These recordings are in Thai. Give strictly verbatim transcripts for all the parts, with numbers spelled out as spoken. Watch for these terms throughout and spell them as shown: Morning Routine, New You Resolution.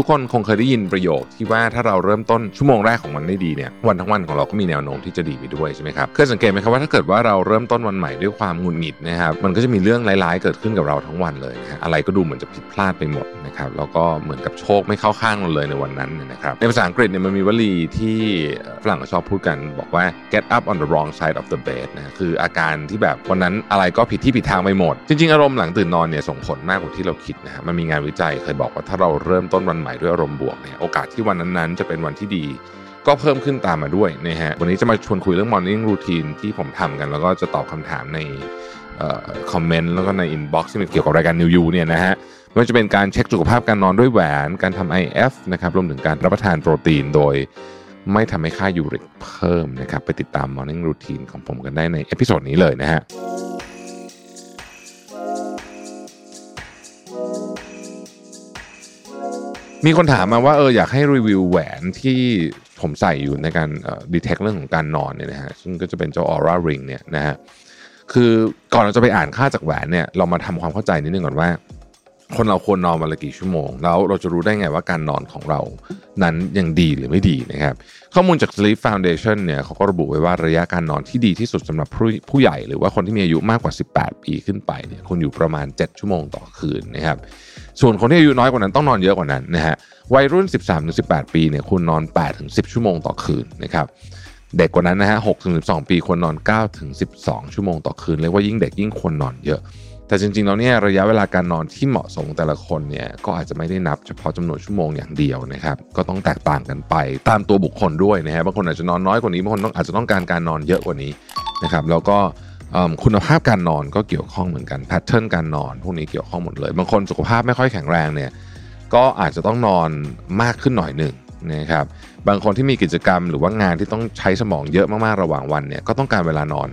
ทุกคนคงเคยได้ยินประโยคที่ว่าถ้าเราเริ่มต้นชั่วโมงแรกของวันได้ดีเนี่ยวันทั้งวันของเราก็มีแนวโน้มที่จะดีไปด้วยใช่ไหมครับเคยสังเกตไหมครับว่าถ้าเกิดว่าเราเริ่มต้นวันใหม่ด้วยความหงุดหงิดนะครับมันก็จะมีเรื่องร้ายๆเกิดขึ้นกับเราทั้งวันเลยนะอะไรก็ดูเหมือนจะผิดพลาดไปหมดนะครับแล้วก็เหมือนกับโชคไม่เข้าข้างเราเลยในวันนั้นนะครับในภาษาอังกฤษเนี่ยมันมีวลีที่ฝรั่งชอบพูดกันบอกว่า get up on the wrong side of the bed นะคืออาการที่แบบวันนั้นอะไรก็ผิดที่ผิดทางไปหมดจริงๆอารมณ์หลังตื่นนอนเนี่ยส่งผลมากกว่าที่เราคิดนะมันมีงานวิจัยเคยบอกว่าถ้าเราเริ่มต้นวันใหม่ด้วยอารมณ์บวกเนี่ยโอกาสที่วันนั้นๆจะเป็นวันที่ดีก็เพิ่มขึ้นตามมาด้วยนะฮะวันนี้จะมาชวนคุยเรื่อง morning routine ที่ผมทำกันแล้วก็จะตอบคำถามในคอมเมนต์แล้วก็ใน inbox ที่เกี่ยวกับรายการ New You เนี่ยนะฮะไม่ว่าจะเป็นการเช็คสุขภาพการนอนด้วยแหวนการทำ ไอ เอฟ นะครับรวมถึงการรับประทานโปรตีนโดยไม่ทำให้ค่ายูริกเพิ่มนะครับไปติดตาม morning routine ของผมกันได้ในเอพิโซดนี้เลยนะฮะมีคนถามมาว่าเอออยากให้รีวิวแหวนที่ผมใส่อยู่ในการเอ่อ detect เรื่องของการนอนเนี่ยนะฮะซึ่งก็จะเป็นเจ้า Aura Ring เนี่ยนะฮะคือก่อนเราจะไปอ่านค่าจากแหวนเนี่ยเรามาทำความเข้าใจนิดนึงก่อนว่าคนเราควรนอนวันละกี่ชั่วโมงแล้วเราจะรู้ได้ไงว่าการนอนของเรานั้นยังดีหรือไม่ดีนะครับข้อมูลจาก Sleep Foundation เนี่ยเขาก็ระบุไว้ว่าระยะการนอนที่ดีที่สุดสำหรับผู้ผู้ใหญ่หรือว่าคนที่มีอายุมากกว่าสิบแปดปีขึ้นไปเนี่ยควรอยู่ประมาณเจ็ดชั่วโมงต่อคืนนะครับส่วนคนที่อายุน้อยกว่านั้นต้องนอนเยอะกว่านั้นนะฮะวัยรุ่น สิบสามถึงสิบแปด ปีเนี่ยควรนอน แปดถึงสิบ ชั่วโมงต่อคืนนะครับเด็กกว่านั้นนะฮะ หกถึงสิบสอง ปีควรนอน เก้าถึงสิบสอง ชั่วโมงต่อคืนเรียกว่ายิ่งเด็กยิ่งควรนอนเยอะแต่จริงๆแล้วเนี่ยระยะเวลาการนอนที่เหมาะสมแต่ละคนเนี่ยก็อาจจะไม่ได้นับเฉพาะจำนวนชั่วโมงอย่างเดียวนะครับก็ต้องแตกต่างกันไปตามตัวบุคคลด้วยนะฮะบางคนอาจจะนอนน้อยกว่านี้บางคนต้องอาจจะต้องการการนอนเยอะกว่านี้นะครับแล้วก็คุณภาพการนอนก็เกี่ยวข้องเหมือนกันแพทเทิร์นการนอนพวกนี้เกี่ยวข้องหมดเลยบางคนสุขภาพไม่ค่อยแข็งแรงเนี่ยก็อาจจะต้องนอนมากขึ้นหน่อยหนึ่งนะครับบางคนที่มีกิจกรรมหรือว่างานที่ต้องใช้สมองเยอะมากๆระหว่างวันเนี่ยก็ต้องการเวลานอน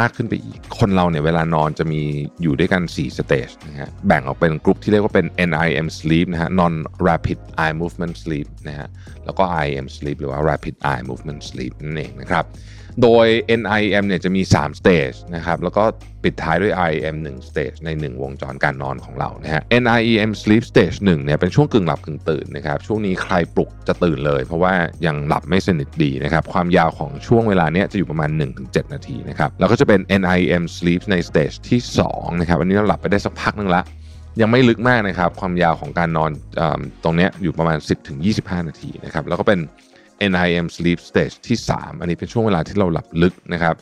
มากขึ้นไปอีกคนเราเนี่ยเวลานอนจะมีอยู่ด้วยกันสี่สเตจนะฮะแบ่งออกเป็นกลุ่มที่เรียกว่าเป็น เอ็น ไอ เอ็ม sleep นะฮะ non rapid eye movement sleep นะฮะแล้วก็ ไอ เอ็ม sleep หรือว่า rapid eye movement sleep นั่นเองนะครับโดย เอ็น ไอ เอ็ม เนี่ยจะมีสามสเตจนะครับแล้วก็ปิดท้ายด้วย ไอ เอ็ม หนึ่งสเตจในหนึ่งวงจรการนอนของเรานะฮะ เอ็น ไอ เอ็ม sleep stage หนึ่งเนี่ยเป็นช่วงกึ่งหลับกึ่งตื่นนะครับช่วงนี้ใครปลุกจะตื่นเลยเพราะว่ายังหลับไม่สนิทดีนะครับความยาวของช่วงเวลาเนี้ยจะอยู่ประมาณ หนึ่งถึงเจ็ด นาทีนะครับแล้วก็จะเป็น เอ็น ไอ เอ็ม sleep ในสเตจที่สองนะครับอันนี้เราหลับไปได้สักพักนึงละยังไม่ลึกมากนะครับความยาวของการนอนตรงเนี้ยอยู่ประมาณ สิบถึงยี่สิบห้า นาทีนะครับแล้วก็เป็นเอ็น ไอ เอ็ม sleep stage ที่สามอันนี้เป็นช่วงเวลาที่เราหลับลึกนะครับ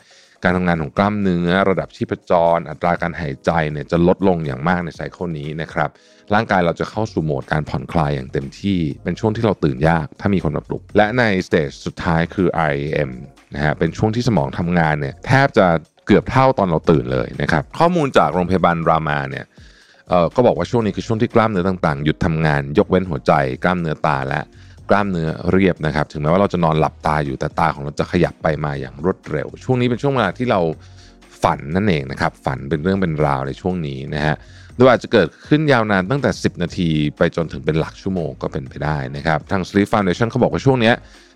การทำงานของกล้ามเนื้อระดับชีพจรอัตราการหายใจเนี่ยจะลดลงอย่างมากในไซเคิลนี้นะครับร่างกายเราจะเข้าสู่โหมดการผ่อนคลายอย่างเต็มที่เป็นช่วงที่เราตื่นยากถ้ามีคนมาปลุกและในสเตจสุดท้ายคือ ไอ เอ็ม นะฮะเป็นช่วงที่สมองทำงานเนี่ยแทบจะเกือบเท่าตอนเราตื่นเลยนะครับข้อมูลจากโรงพยาบาลรามาเนี่ยเอ่อก็บอกว่าช่วงนี้คือช่วงที่กล้ามเนื้อต่างๆหยุดทำงานยกเว้นหัวใจกล้ามเนื้อตาและกล้ามเนื้อเรียบนะครับถึงแม้ว่าเราจะนอนหลับตาอยู่แต่ตาของเราจะขยับไปมาอย่างรวดเร็วช่วงนี้เป็นช่วงเวลาที่เราฝันนั่นเองนะครับฝันเป็นเรื่องเป็นราวในช่วงนี้นะฮะโดยอาจจะเกิดขึ้นยาวนานตั้งแต่สิบนาทีไปจนถึงเป็นหลักชั่วโมงก็เป็นไปได้นะครับทาง Sleep Foundation เขาบอกว่าช่วงนี้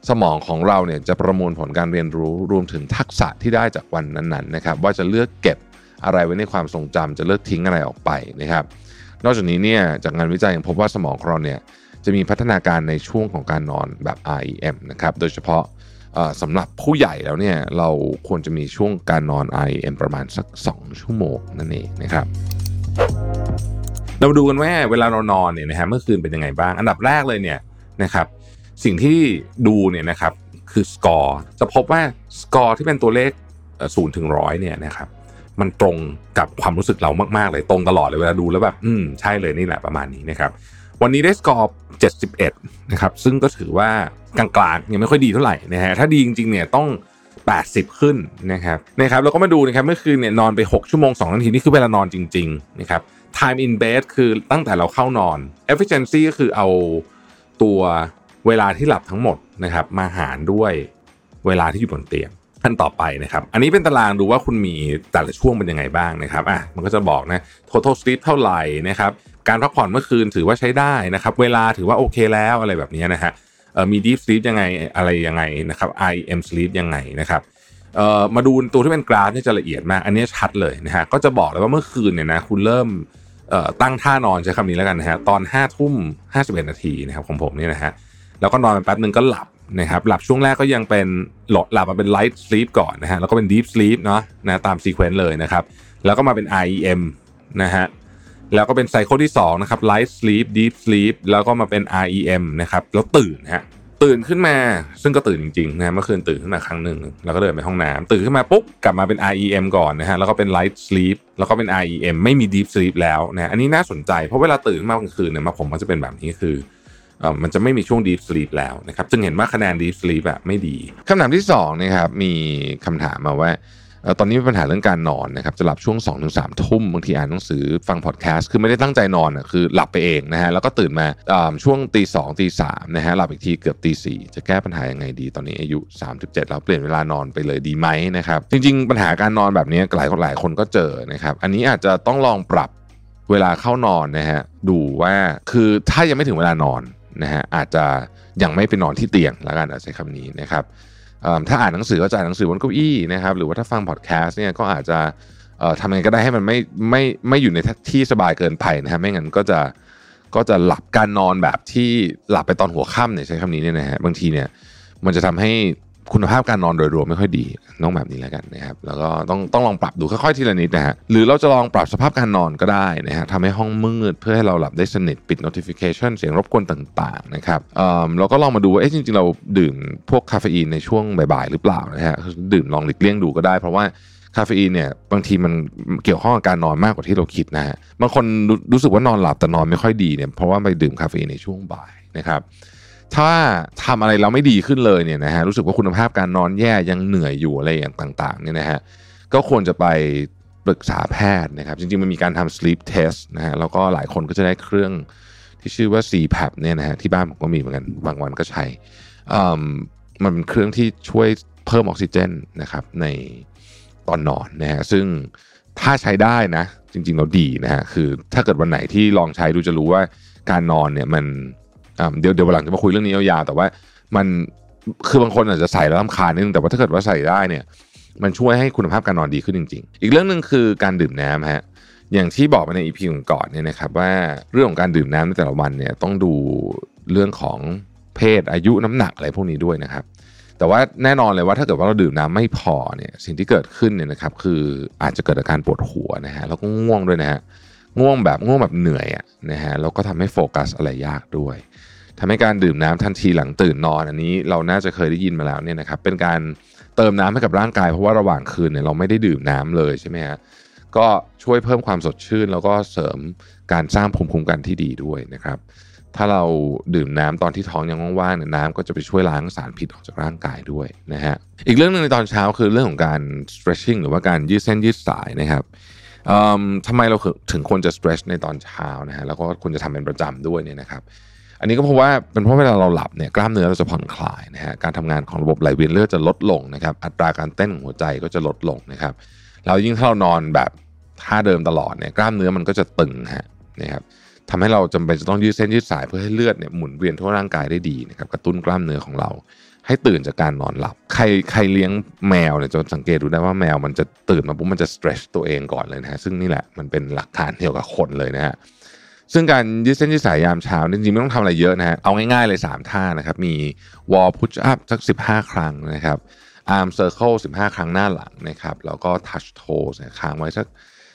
สมองของเราเนี่ยจะประมวลผลการเรียนรู้รวมถึงทักษะที่ได้จากวันนั้นๆนะครับว่าจะเลือกเก็บอะไรไว้ในความทรงจำจะเลือกทิ้งอะไรออกไปนะครับนอกจากนี้เนี่ยจากงานวิจัยยังพบว่าสมองของเราเนี่ยจะมีพัฒนาการในช่วงของการนอนแบบ ไอ เอ็ม นะครับโดยเฉพาะสำหรับผู้ใหญ่แล้วเนี่ยเราควรจะมีช่วงการนอน ไอ เอ็ม ประมาณสักสองชั่วโมงนั่นเองนะครับเราดูกันว่าเวลาเรานอนเนี่ยนะฮะเมื่อคืนเป็นยังไงบ้างอันดับแรกเลยเนี่ยนะครับสิ่งที่ดูเนี่ยนะครับคือสกอร์จะพบว่าสกอร์ที่เป็นตัวเลขศูนย์ถึงร้อยเนี่ยนะครับมันตรงกับความรู้สึกเรามากๆเลยตรงตลอดเลยเวลาดูแล้วแบบอืมใช่เลยนี่แหละประมาณนี้นะครับวันนี้ได้สกอร์เจ็ดสิบเอ็ดนะครับซึ่งก็ถือว่ากลางๆยังไม่ค่อยดีเท่าไหร่นะฮะถ้าดีจริงๆเนี่ยต้องแปดสิบขึ้นนะครับนะครับแล้วก็มาดูนะครับเมื่อคืนเนี่ยนอนไปหกชั่วโมงสองนาทีนี่คือเวลานอนจริงๆนะครับ time in bed คือตั้งแต่เราเข้านอน efficiency ก็คือเอาตัวเวลาที่หลับทั้งหมดนะครับมาหารด้วยเวลาที่อยู่บนเตียงขั้นต่อไปนะครับอันนี้เป็นตารางดูว่าคุณมีแต่ละช่วงเป็นยังไงบ้างนะครับอ่ะมันก็จะบอกนะ total sleep เท่าไหร่นะครับการพักผ่อนเมื่อคืนถือว่าใช้ได้นะครับเวลาถือว่าโอเคแล้วอะไรแบบนี้นะฮะมี deep sleep ยังไงอะไรยังไงนะครับ ไอ เอ็ม sleep ยังไงนะครับมาดูตัวที่เป็นกราฟนี่จะละเอียดมากอันนี้ชัดเลยนะฮะก็จะบอกเลยว่าเมื่อคืนเนี่ยนะคุณเริ่ม ตั้งท่านอนใช้คำนี้แล้วกันนะฮะตอนห้าทุ่มห้าสิบเอ็ดนาทีนะครับของผมนี่นะฮะแล้วก็นอนไปแป๊บนึงก็หลับนะครับหลับช่วงแรกก็ยังเป็นหลอดหลับมาเป็น light sleep ก่อนนะฮะแล้วก็เป็น deep sleep เนาะนะตาม sequence เลยนะครับแล้วก็มาเป็น ไอ อี เอ็ม นะฮะแล้วก็เป็นไซเคิลที่สองนะครับ light sleep deep sleep แล้วก็มาเป็น ไอ อี เอ็ม นะครับแล้วตื่นฮะตื่นขึ้นมาซึ่งก็ตื่นจริงๆนะเมื่อคืนตื่นขึ้นมาครั้งนึงแล้วก็เดินไปห้องน้ำตื่นขึ้นมาปุ๊บกลับมาเป็น ไอ อี เอ็ม ก่อนนะฮะแล้วก็เป็น light sleep แล้วก็เป็น ไอ อี เอ็ม ไม่มี deep sleep แล้วนะอันนี้น่าสนใจเพราะเวลาตื่นมากลางคืนเนี่ยมาผมมันจะเป็นแบบนี้คือเอ่อมันจะไม่มีช่วง deep sleep แล้วนะครับจึงเห็นว่าคะแนน deep sleep อ่ะไม่ดีคำถามที่สองนะครับมีคำถามมาว่าตอนนี้มีปัญหาเรื่องการนอนนะครับจะหลับช่วง สองถึงสาม ทุ่มบางทีอ่านหนังสือฟังพอดแคสต์คือไม่ได้ตั้งใจนอนอ่ะคือหลับไปเองนะฮะแล้วก็ตื่นมาช่วง ตีสอง ตีสาม นะฮะหลับอีกทีเกือบ ตีสี่ จะแก้ปัญหายังไงดีตอนนี้อายุสามสิบเจ็ดแล้วเปลี่ยนเวลานอนไปเลยดีไหมนะครับจริงๆปัญหาการนอนแบบนี้หลายคนหลายคนก็เจอนะครับอันนี้อาจจะต้องลองปรับเวลาเข้านอนนะฮะดูว่าคือถ้ายังไม่ถึงเวลานอนนะฮะอาจจะยังไม่ไปนอนที่เตียงแล้วกันใช้คำนี้นะครับถ้าอ่านหนังสือก็จะอ่านหนังสือบนเก้าอี้นะครับหรือว่าถ้าฟังพอดแคสต์เนี่ยก็อาจจะทำยังไงก็ได้ให้มันไม่ไม่ไม่อยู่ในที่สบายเกินไปนะฮะไม่งั้นก็จะก็จะหลับการนอนแบบที่หลับไปตอนหัวค่ำเนี่ยใช้คำนี้เนี่ยนะฮะบางทีเนี่ยมันจะทำให้คุณภาพการนอนโดยรวมไม่ค่อยดีน้องแบบนี้แล้วกันนะครับแล้วก็ต้องต้องลองปรับดูค่อยๆทีละนิดนะฮะหรือเราจะลองปรับสภาพการนอนก็ได้นะฮะทำให้ห้องมืดเพื่อให้เราหลับได้สนิทปิด notification เสียงรบกวนต่างๆนะครับเอ่อเราก็ลองมาดูว่าเอ๊ะจริงๆเราดื่มพวกคาเฟอีนในช่วงบ่ายๆหรือเปล่านะฮะดื่มลองหลีกเลี่ยงดูก็ได้เพราะว่าคาเฟอีนเนี่ยบางทีมันเกี่ยวข้องกับการนอนมากกว่าที่เราคิดนะฮะบางคนรู้สึกว่านอนหลับแต่นอนไม่ค่อยดีเนี่ยเพราะว่าไปดื่มคาเฟอีนในช่วงบ่ายนะครับถ้าทำอะไรแล้วไม่ดีขึ้นเลยเนี่ยนะฮะรู้สึกว่าคุณภาพการนอนแย่ยังเหนื่อยอยู่อะไรอย่างต่างๆเนี่ยนะฮะก็ควรจะไปปรึกษาแพทย์นะครับจริงๆมันมีการทำ sleep test นะฮะแล้วก็หลายคนก็จะได้เครื่องที่ชื่อว่า ซี พี เอ พี เนี่ยนะฮะที่บ้านผมก็มีเหมือนกันบางวันก็ใช้มันเป็นเครื่องที่ช่วยเพิ่มออกซิเจนนะครับในตอนนอนนะฮะซึ่งถ้าใช้ได้นะจริงๆเราดีนะฮะคือถ้าเกิดวันไหนที่ลองใช้ดูจะรู้ว่าการนอนเนี่ยมันเดี๋ยวเดี๋ยววันหลังจะมาคุยเรื่องนี้ยาวๆแต่ว่ามันคือบางคนอาจจะใส่แล้วรำคาญนิดนึงแต่ว่าถ้าเกิดว่าใส่ได้เนี่ยมันช่วยให้คุณภาพการนอนดีขึ้นจริงๆอีกเรื่องนึงคือการดื่มน้ำฮะอย่างที่บอกไปใน อี พี ก่อนเนี่ยนะครับว่าเรื่องของการดื่มน้ำในแต่ละวันเนี่ยต้องดูเรื่องของเพศอายุน้ำหนักอะไรพวกนี้ด้วยนะครับแต่ว่าแน่นอนเลยว่าถ้าเกิดว่าเราดื่มน้ำไม่พอเนี่ยสิ่งที่เกิดขึ้นเนี่ยนะครับคืออาจจะเกิดอาการปวดหัวนะฮะแล้วก็ง่วงด้วยนะฮะง่วงแบบง่วงแบบเหนื่อยอ่ะนะฮะแล้วก็ทำให้โฟกัสอะไรยากด้วยทำให้การดื่มน้ำทันทีหลังตื่นนอนอันนี้เราน่าจะเคยได้ยินมาแล้วเนี่ยนะครับเป็นการเติมน้ำให้กับร่างกายเพราะว่าระหว่างคืนเนี่ยเราไม่ได้ดื่มน้ำเลยใช่ไหมฮะก็ช่วยเพิ่มความสดชื่นแล้วก็เสริมการสร้างภูมิคุ้มกันที่ดีด้วยนะครับถ้าเราดื่มน้ำตอนที่ท้องยังว่างๆเนี่ยน้ำก็จะไปช่วยล้างสารพิษออกจากร่างกายด้วยนะฮะอีกเรื่องนึงในตอนเช้าคือเรื่องของการ stretching หรือว่าการยืดเส้นยืดสายนะครับทำไมเราถึงควรจะ stretch ในตอนเช้านะฮะแล้วก็ควรจะทำเป็นประจำด้วยเนี่ยนะครับอันนี้ก็เพราะว่าเป็นเพราะเวลาเราหลับเนี่ยกล้ามเนื้อเราจะผ่อนคลายนะฮะการทำงานของระบบไหลเวียนเลือดจะลดลงนะครับอัตราการเต้นของหัวใจก็จะลดลงนะครับแล้วยิ่งถ้าเรานอนแบบท่าเดิมตลอดเนี่ยกล้ามเนื้อมันก็จะตึงฮะนะครับทำให้เราจำเป็นจะต้องยืดเส้นยืดสายเพื่อให้เลือดเนี่ยหมุนเวียนทั่วร่างกายได้ดีนะครับกระตุ้นกล้ามเนื้อของเราให้ตื่นจากการนอนหลับใครใครเลี้ยงแมวเนี่ยจะสังเกตดูได้ว่าแมวมันจะตื่นมาปุ๊บมันจะ stretch ตัวเองก่อนเลยนะฮะซึ่งนี่แหละมันเป็นหลักฐานเดียวกับคนเลยนะฮะซึ่งการยืดเส้นยืดสายยามเช้าจริงๆไม่ต้องทำอะไรเยอะนะฮะเอาง่ายๆเลยสามท่านะครับมี wall push up สักสิบห้าครั้งนะครับ arm circle สิบห้าครั้งหน้าหลังนะครับแล้วก็ touch toes ค้างไว้สัก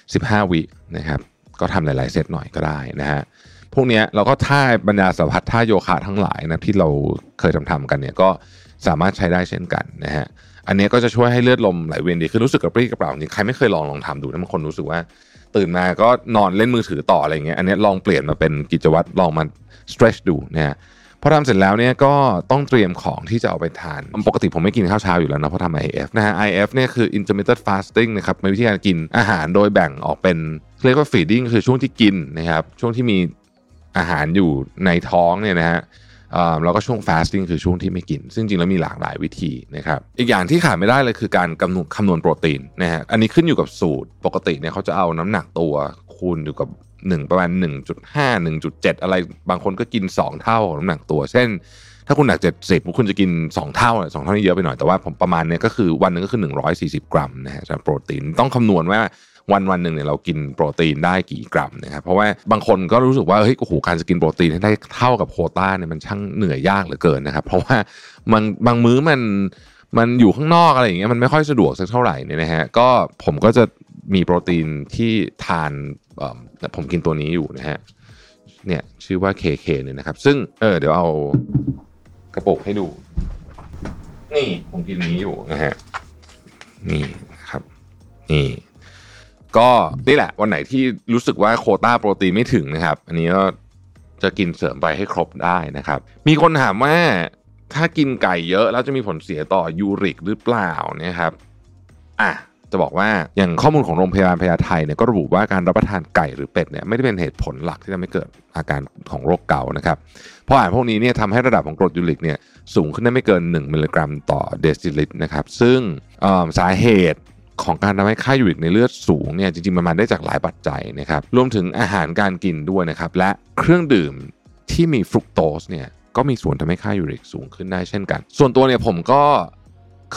สิบห้าวินะครับก็ทำหลายๆเซตหน่อยก็ได้นะฮะพวกนี้เราก็ท่าบรรดาสารพัดท่าโยคะทั้งหลายนะที่เราเคยทำทำกันเนี่ยก็สามารถใช้ได้เช่นกันนะฮะอันนี้ก็จะช่วยให้เลือดลมไหลเวียนดีขึ้นรู้สึกกระปรี้กระเปร่านี่ใครไม่เคยลองลองทำดูนะบางคนรู้สึกว่าตื่นมาก็นอนเล่นมือถือต่ออะไรอย่างเงี้ยอันนี้ลองเปลี่ยนมาเป็นกิจวัตรลองมา stretch ดูนะฮะพอทำเสร็จแล้วเนี่ยก็ต้องเตรียมของที่จะเอาไปทานปกติผมไม่กินข้าวเช้าอยู่แล้วนะเพราะทำ ไอ เอฟ นะฮะ ไอ เอฟ เนี่ยคือ intermittent fasting นะครับเป็นวิธีการกินอาหารโดยแบ่งออกเป็นเรียกว่า feeding คือช่วงที่กินนะครับช่วงที่มีอาหารอยู่ในท้องเนี่ยนะฮะแล้วก็ช่วง fasting คือช่วงที่ไม่กินซึ่งจริงแล้วมีหลากหลายวิธีนะครับอีกอย่างที่ขาดไม่ได้เลยคือการกำหนดคำนวณโปรตีนนะฮะอันนี้ขึ้นอยู่กับสูตรปกติเนี่ยเขาจะเอาน้ำหนักตัวคูณอยู่กับหนึ่งประมาณ หนึ่งจุดห้า หนึ่งจุดเจ็ด อะไรบางคนก็กินสองเท่าของน้ำหนักตัวเช่นถ้าคุณหนักเจ็ดสิบคุณจะกินสองเท่าสองเท่านี่เยอะไปหน่อยแต่ว่าผมประมาณเนี่ยก็คือวันนึงก็คือหนึ่งร้อยสี่สิบกรัมนะฮะโปรตีนต้องคำนวณว่า วันวันหนึ่งเนี่ยเรากินโปรตีนได้กี่กรัมนะครับเพราะว่าบางคนก็รู้สึกว่าเฮ้ยโอ้โหการจะกินโปรตีนให้ได้เท่ากับโควต้าเนี่ยมันช่างเหนื่อยยากเหลือเกินนะครับเพราะว่ามันบางมื้อมันมันอยู่ข้างนอกอะไรอย่างเงี้ยมันไม่ค่อยสะดวกสักเท่าไหร่เนี่ยนะฮะก็ผมก็จะมีโปรตีนที่ทานผมกินตัวนี้อยู่นะฮะเนี่ยชื่อว่า เค เค เนี่ยนะครับซึ่งเออเดี๋ยวเอากระปุกให้ดูนี่ผมกินนี้อยู่นะฮะนี่ครับนี่ก็นี่แหละวันไหนที่รู้สึกว่าโควต้าโปรตีนไม่ถึงนะครับอันนี้ก็จะกินเสริมไปให้ครบได้นะครับมีคนถามว่าถ้ากินไก่เยอะแล้วจะมีผลเสียต่อยูริกหรือเปล่านะครับอ่ะจะบอกว่าอย่างข้อมูลของโรงพยาบาลพญาไทเนี่ยก็ระบุว่าการรับประทานไก่หรือเป็ดเนี่ยไม่ได้เป็นเหตุผลหลักที่ทำให้เกิดอาการของโรคเกาต์นะครับเพราะอาหารพวกนี้เนี่ยทำให้ระดับของกรดยูริกเนี่ยสูงขึ้นได้ไม่เกินหนึ่งมิลลิกรัมต่อเดซิลิตรนะครับซึ่งสาเหตุของการทำให้ค่ายูริกในเลือดสูงเนี่ยจริงๆมันมาได้จากหลายปัจจัยนะครับรวมถึงอาหารการกินด้วยนะครับและเครื่องดื่มที่มีฟรุกโตสเนี่ยก็มีส่วนทำให้ค่ายูริกสูงขึ้นได้เช่นกันส่วนตัวเนี่ยผมก็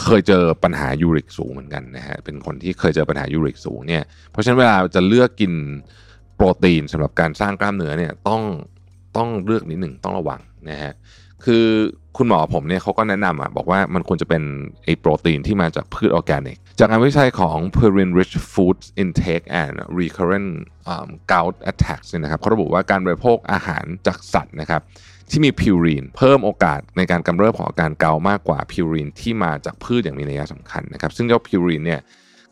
เคยเจอปัญหายูริกสูงเหมือนกันนะฮะเป็นคนที่เคยเจอปัญหายูริกสูงเนี่ยเพราะฉะนั้นเวลาจะเลือกกินโปรตีนสำหรับการสร้างกล้ามเนื้อเนี่ยต้องต้องเลือกนิดหนึ่งต้องระวังนะฮะคือคุณหมอผมเนี่ยเขาก็แนะนำอ่ะบอกว่ามันควรจะเป็นไอ้โปรตีนที่มาจากพืชออร์แกนิกจากงานวิจัยของ Purine Rich Foods Intake and Recurrent um, Gout Attacks เนี่ยนะครับเขาระบุว่าการบริโภคอาหารจากสัตว์นะครับที่มีพิวรีนเพิ่มโอกาสในการกำเริบของอาการเกามากกว่าพิวรีนที่มาจากพืชอย่างมีนัยสำคัญนะครับซึ่งเจ้าพิวรีนเนี่ย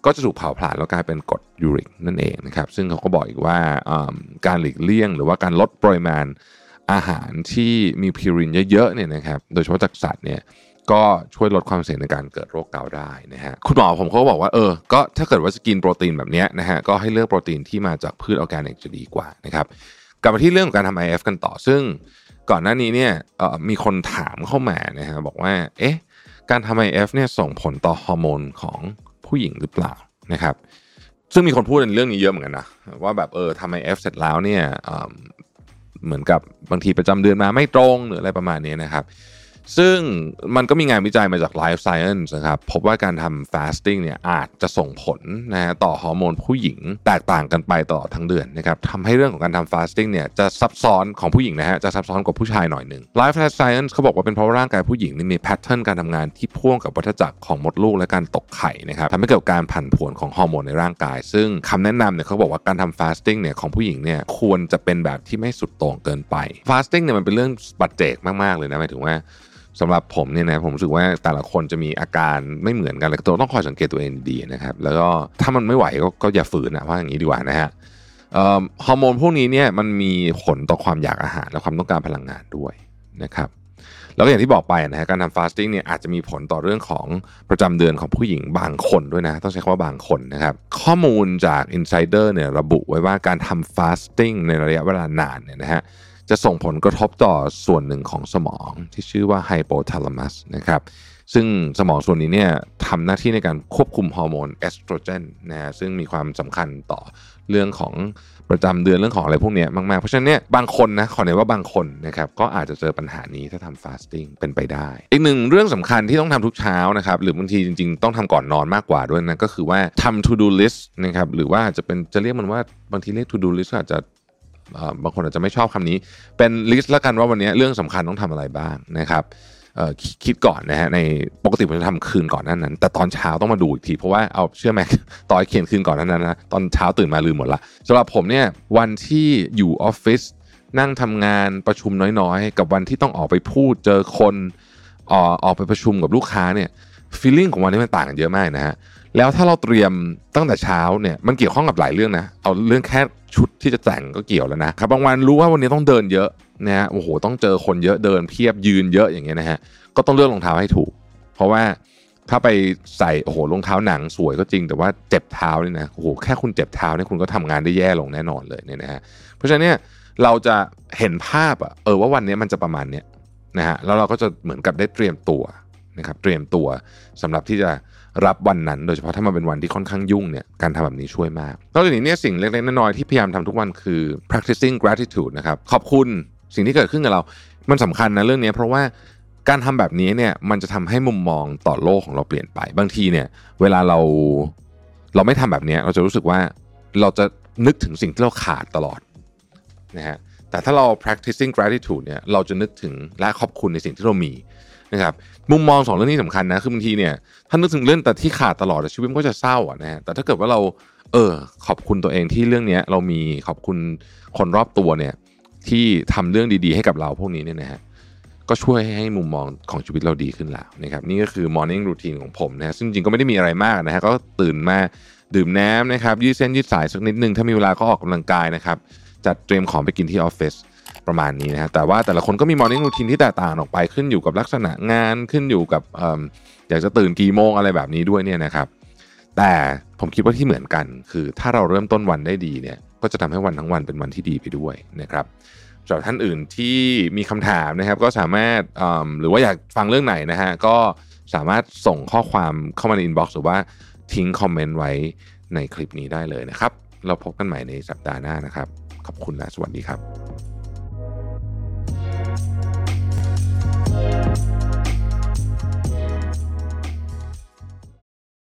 ก็จะถูกเผาผลาญแล้วกลายเป็นกรดยูริกนั่นเองนะครับซึ่งเขาก็บอกอีกว่าการหลีกเลี่ยงหรือว่าการลดปริมาณอาหารที่มีพิวรีนเยอะๆเนี่ยนะครับโดยเฉพาะจากสัตว์เนี่ยก็ช่วยลดความเสี่ยงในการเกิดโรคเกาต์ได้นะฮะคุณหมอผมเขาบอกว่าเออก็ถ้าเกิดว่าจะกินโปรตีนแบบนี้นะฮะก็ให้เลือกโปรตีนที่มาจากพืชออร์แกนิกจะดีกว่านะครับกลับมาที่เรื่องของการทำ ไอ เอฟ กันต่อซึ่งก่อนหน้านี้เนี่ยมีคนถามเข้ามานะฮะบอกว่าเอ๊ะการทำ ไอ เอฟ เนี่ยส่งผลต่อฮอร์โมนของผู้หญิงหรือเปล่านะครับซึ่งมีคนพูดในเรื่องนี้เยอะเหมือนกันนะว่าแบบเออทำ ไอ เอฟ เสร็จแล้วเนี่ยเหมือนกับบางทีประจำเดือนมาไม่ตรงหรืออะไรประมาณนี้นะครับซึ่งมันก็มีงานวิจัยมาจาก Life Science นะครับพบว่าการทำ fasting เนี่ยอาจจะส่งผลนะฮะต่อฮอร์โมนผู้หญิงแตกต่างกันไปตลอดทั้งเดือนนะครับทำให้เรื่องของการทำ fasting เนี่ยจะซับซ้อนของผู้หญิงนะฮะจะซับซ้อนกว่าผู้ชายหน่อยนึง Life Science เขาบอกว่าเป็นเพราะร่างกายผู้หญิงนี่มี pattern การทำงานที่พ่วงกับวัฏจักรของมดลูกและการตกไข่นะครับทำให้เกิดการผันผวนของฮอร์โมนในร่างกายซึ่งคำแนะนำเนี่ยเขาบอกว่าการทำ fasting เนี่ยของผู้หญิงเนี่ยควรจะเป็นแบบที่ไม่สุดโต่งเกินไป fasting เนี่ยมันเป็นเรื่องปัจเจกมากๆเลยนะหมายถึงว่าสำหรับผมเนี่ยนะผมรู้สึกว่าแต่ละคนจะมีอาการไม่เหมือนกันเลยตัวต้องคอยสังเกตตัวเองดีนะครับแล้วก็ถ้ามันไม่ไหวก็ก็อย่าฝืนนะว่าอย่างนี้ดีกว่านะฮะฮอร์โมนพวกนี้เนี่ยมันมีผลต่อความอยากอาหารและความต้องการพลังงานด้วยนะครับแล้วก็อย่างที่บอกไปนะฮะการทำฟาสติ้งเนี่ยอาจจะมีผลต่อเรื่องของประจำเดือนของผู้หญิงบางคนด้วยนะต้องใช้คำว่าบางคนนะครับข้อมูลจาก Insider เนี่ยระบุไว้ว่าการทำฟาสติ้งในระยะเวลานานเนี่ยนะฮะจะส่งผลกระทบต่อส่วนหนึ่งของสมองที่ชื่อว่าไฮโปทาลามัสนะครับซึ่งสมองส่วนนี้เนี่ยทำหน้าที่ในการควบคุมฮอร์โมนเอสโตรเจนนะฮะซึ่งมีความสำคัญต่อเรื่องของประจำเดือนเรื่องของอะไรพวกนี้มากๆเพราะฉะนั้นเนี่ยบางคนนะขอเน้นว่าบางคนนะครับก็อาจจะเจอปัญหานี้ถ้าทำฟาสติ้งเป็นไปได้อีกหนึ่งเรื่องสำคัญที่ต้องทำทุกเช้านะครับหรือบางทีจริงๆต้องทำก่อนนอนมากกว่าด้วยนะก็คือว่าทำ to do list นะครับหรือว่าจะเป็นจะเรียกมันว่าบางทีเรียก to do list ก็อาจจะบางคนอาจจะไม่ชอบคำนี้เป็นลิสต์ละกันว่าวันนี้เรื่องสำคัญต้องทำอะไรบ้างนะครับคิดก่อนนะฮะในปกติผมจะทำคืนก่อนนั้นนั้นแต่ตอนเช้าต้องมาดูอีกทีเพราะว่าเอาเชื่อไหมต่อยเขียนคืนก่อนนั้นนะตอนเช้าตื่นมาลืมหมดละสำหรับผมเนี่ยวันที่อยู่ออฟฟิศนั่งทำงานประชุมน้อยๆกับวันที่ต้องออกไปพูดเจอคนออกออกไปประชุมกับลูกค้าเนี่ยฟีลลิ่งของวันนี้มันต่างกันเยอะมากนะฮะแล้วถ้าเราเตรียมตั้งแต่เช้าเนี่ยมันเกี่ยวข้องกับหลายเรื่องนะเอาเรื่องแค่ชุดที่จะแต่งก็เกี่ยวแล้วนะครับบางวันรู้ว่าวันนี้ต้องเดินเยอะนะฮะโอ้โหต้องเจอคนเยอะเดินเพียบยืนเยอะอย่างเงี้ยนะฮะก็ต้องเลือกรองเท้าให้ถูกเพราะว่าถ้าไปใส่โอ้โหรองเท้าหนังสวยก็จริงแต่ว่าเจ็บเท้านี่นะโอ้โหแค่คุณเจ็บเท้าเนี่ยคุณก็ทำงานได้แย่ลงแน่นอนเลยเนี่ยนะฮะเพราะฉะนั้นเนี่ยเราจะเห็นภาพอะเออว่าวันนี้มันจะประมาณเนี้ยนะฮะแล้วเราก็จะเหมือนกับได้เตรียมตัวนะครับเตรียมตัวสำหรับที่จะรับวันนั้นโดยเฉพาะถ้ามันเป็นวันที่ค่อนข้างยุ่งเนี่ยการทำแบบนี้ช่วยมากนอกจากนี้เนี่ยสิ่งเล็กๆน้อยๆที่พยายามทำทุกวันคือ practicing gratitude นะครับขอบคุณสิ่งที่เกิดขึ้นกับเรามันสำคัญนะเรื่องนี้เพราะว่าการทำแบบนี้เนี่ยมันจะทำให้มุมมองต่อโลกของเราเปลี่ยนไปบางทีเนี่ยเวลาเราเราไม่ทำแบบนี้เราจะรู้สึกว่า เราจะนึกถึงสิ่งที่เราขาดตลอดนะฮะแต่ถ้าเรา practicing gratitude เนี่ยเราจะนึกถึงและขอบคุณในสิ่งที่เรามีนะครับมุมมองสองเรื่องนี้สำคัญนะคือบางทีเนี่ยถ้านึกถึงเรื่องแต่ที่ขาดตลอดชีวิตมันก็จะเศร้าอ่ะนะฮะแต่ถ้าเกิดว่าเราเออขอบคุณตัวเองที่เรื่องนี้เรามีขอบคุณคนรอบตัวเนี่ยที่ทำเรื่องดีๆให้กับเราพวกนี้เนี่ยนะฮะก็ช่วยให้มุมมองของชีวิตเราดีขึ้นแล้วนะครับนี่ก็คือ morning routine ของผมนะฮะซึ่งจริงก็ไม่ได้มีอะไรมากนะฮะก็ตื่นมาดื่มน้ำนะครับยืดเส้นยืดสายสักนิดนึงถ้ามีเวลาก็ออกกำลังกายนะครับจัดเตรียมของไปกินที่ออฟฟิศประมาณนี้นะฮะแต่ว่าแต่ละคนก็มี morning routine ที่แตกต่างออกไปขึ้นอยู่กับลักษณะงานขึ้นอยู่กับ อ, อยากจะตื่นกี่โมงอะไรแบบนี้ด้วยเนี่ยนะครับแต่ผมคิดว่าที่เหมือนกันคือถ้าเราเริ่มต้นวันได้ดีเนี่ยก็จะทำให้วันทั้งวันเป็นวันที่ดีไปด้วยนะครับสำหรับท่านอื่นที่มีคำถามนะครับก็สามารถหรือว่าอยากฟังเรื่องไหนนะฮะก็สามารถส่งข้อความเข้ามาใน inbox หรือว่าทิ้งคอมเมนต์ไว้ในคลิปนี้ได้เลยนะครับเราพบกันใหม่ในสัปดาห์หน้านะครับขอบคุณและสวัสดีครับ